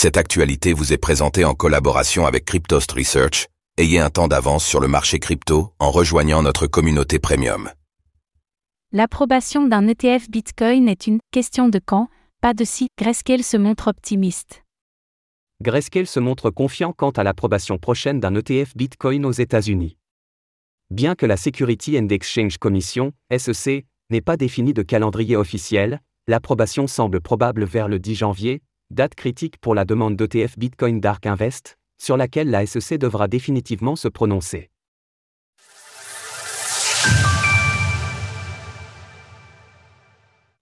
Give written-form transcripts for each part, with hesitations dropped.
Cette actualité vous est présentée en collaboration avec Cryptoast Research. Ayez un temps d'avance sur le marché crypto en rejoignant notre communauté premium. L'approbation d'un ETF Bitcoin est une question de quand, pas de si. Grayscale se montre optimiste. Grayscale se montre confiant quant à l'approbation prochaine d'un ETF Bitcoin aux États-Unis. Bien que la Securities and Exchange Commission, SEC, n'ait pas défini de calendrier officiel, l'approbation semble probable vers le 10 janvier, date critique pour la demande d'ETF Bitcoin d'Ark Invest, sur laquelle la SEC devra définitivement se prononcer.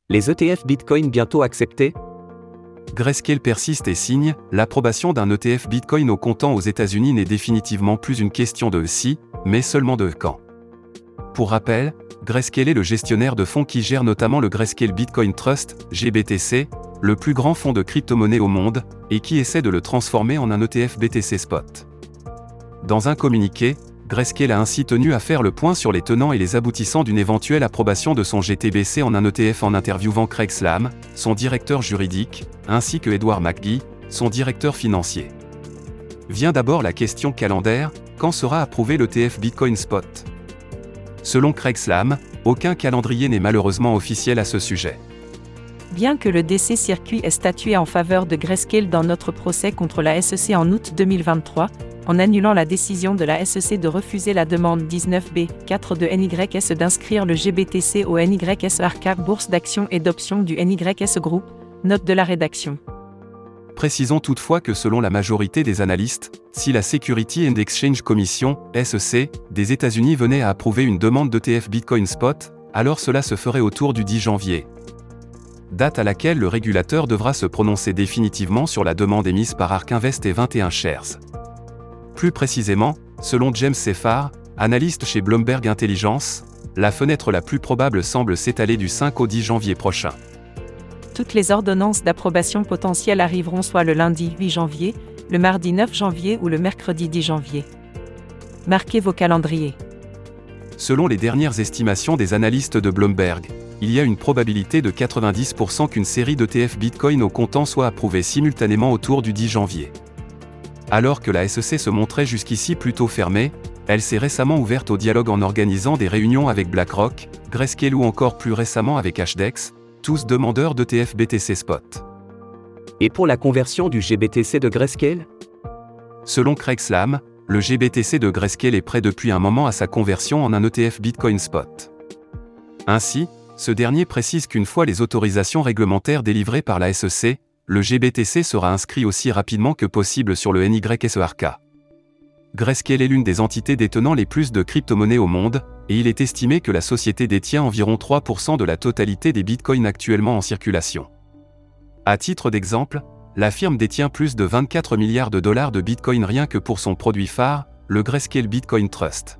Les ETF Bitcoin bientôt acceptés ? Grayscale persiste et signe, l'approbation d'un ETF Bitcoin au comptant aux États-Unis n'est définitivement plus une question de si, mais seulement de quand. Pour rappel, Grayscale est le gestionnaire de fonds qui gère notamment le Grayscale Bitcoin Trust, GBTC, le plus grand fonds de crypto-monnaie au monde, et qui essaie de le transformer en un ETF BTC Spot. Dans un communiqué, Grayscale a ainsi tenu à faire le point sur les tenants et les aboutissants d'une éventuelle approbation de son GTBC en un ETF en interviewant Craig Slam, son directeur juridique, ainsi que Edward McGee, son directeur financier. Vient d'abord la question calendaire, quand sera approuvé l'ETF Bitcoin Spot ? Selon Craig Slam, aucun calendrier n'est malheureusement officiel à ce sujet. Bien que le DC Circuit ait statué en faveur de Grayscale dans notre procès contre la SEC en août 2023, en annulant la décision de la SEC de refuser la demande 19B-4 de NYSE d'inscrire le GBTC au NYSE Arca bourse d'actions et d'options du NYSE Group, note de la rédaction. Précisons toutefois que selon la majorité des analystes, si la Securities and Exchange Commission, SEC, des États-Unis venait à approuver une demande d'ETF Bitcoin Spot, alors cela se ferait autour du 10 janvier. Date à laquelle le régulateur devra se prononcer définitivement sur la demande émise par Ark Invest et 21Shares. Plus précisément, selon James Seffar, analyste chez Bloomberg Intelligence, la fenêtre la plus probable semble s'étaler du 5 au 10 janvier prochain. Toutes les ordonnances d'approbation potentielles arriveront soit le lundi 8 janvier, le mardi 9 janvier ou le mercredi 10 janvier. Marquez vos calendriers. Selon les dernières estimations des analystes de Bloomberg, il y a une probabilité de 90% qu'une série d'ETF Bitcoin au comptant soit approuvée simultanément autour du 10 janvier. Alors que la SEC se montrait jusqu'ici plutôt fermée, elle s'est récemment ouverte au dialogue en organisant des réunions avec BlackRock, Grayscale ou encore plus récemment avec Hashdex, tous demandeurs d'ETF BTC Spot. Et pour la conversion du GBTC de Grayscale ? Selon Craig Slam, le GBTC de Grayscale est prêt depuis un moment à sa conversion en un ETF Bitcoin Spot. Ainsi, ce dernier précise qu'une fois les autorisations réglementaires délivrées par la SEC, le GBTC sera inscrit aussi rapidement que possible sur le NYSE Arca. Grayscale est l'une des entités détenant les plus de crypto-monnaies au monde, et il est estimé que la société détient environ 3% de la totalité des bitcoins actuellement en circulation. À titre d'exemple, la firme détient plus de 24 milliards de dollars de bitcoin rien que pour son produit phare, le Grayscale Bitcoin Trust.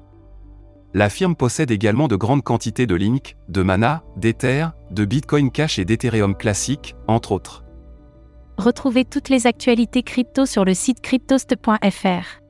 La firme possède également de grandes quantités de Link, de Mana, d'Ether, de Bitcoin Cash et d'Ethereum classique, entre autres. Retrouvez toutes les actualités crypto sur le site cryptoast.fr.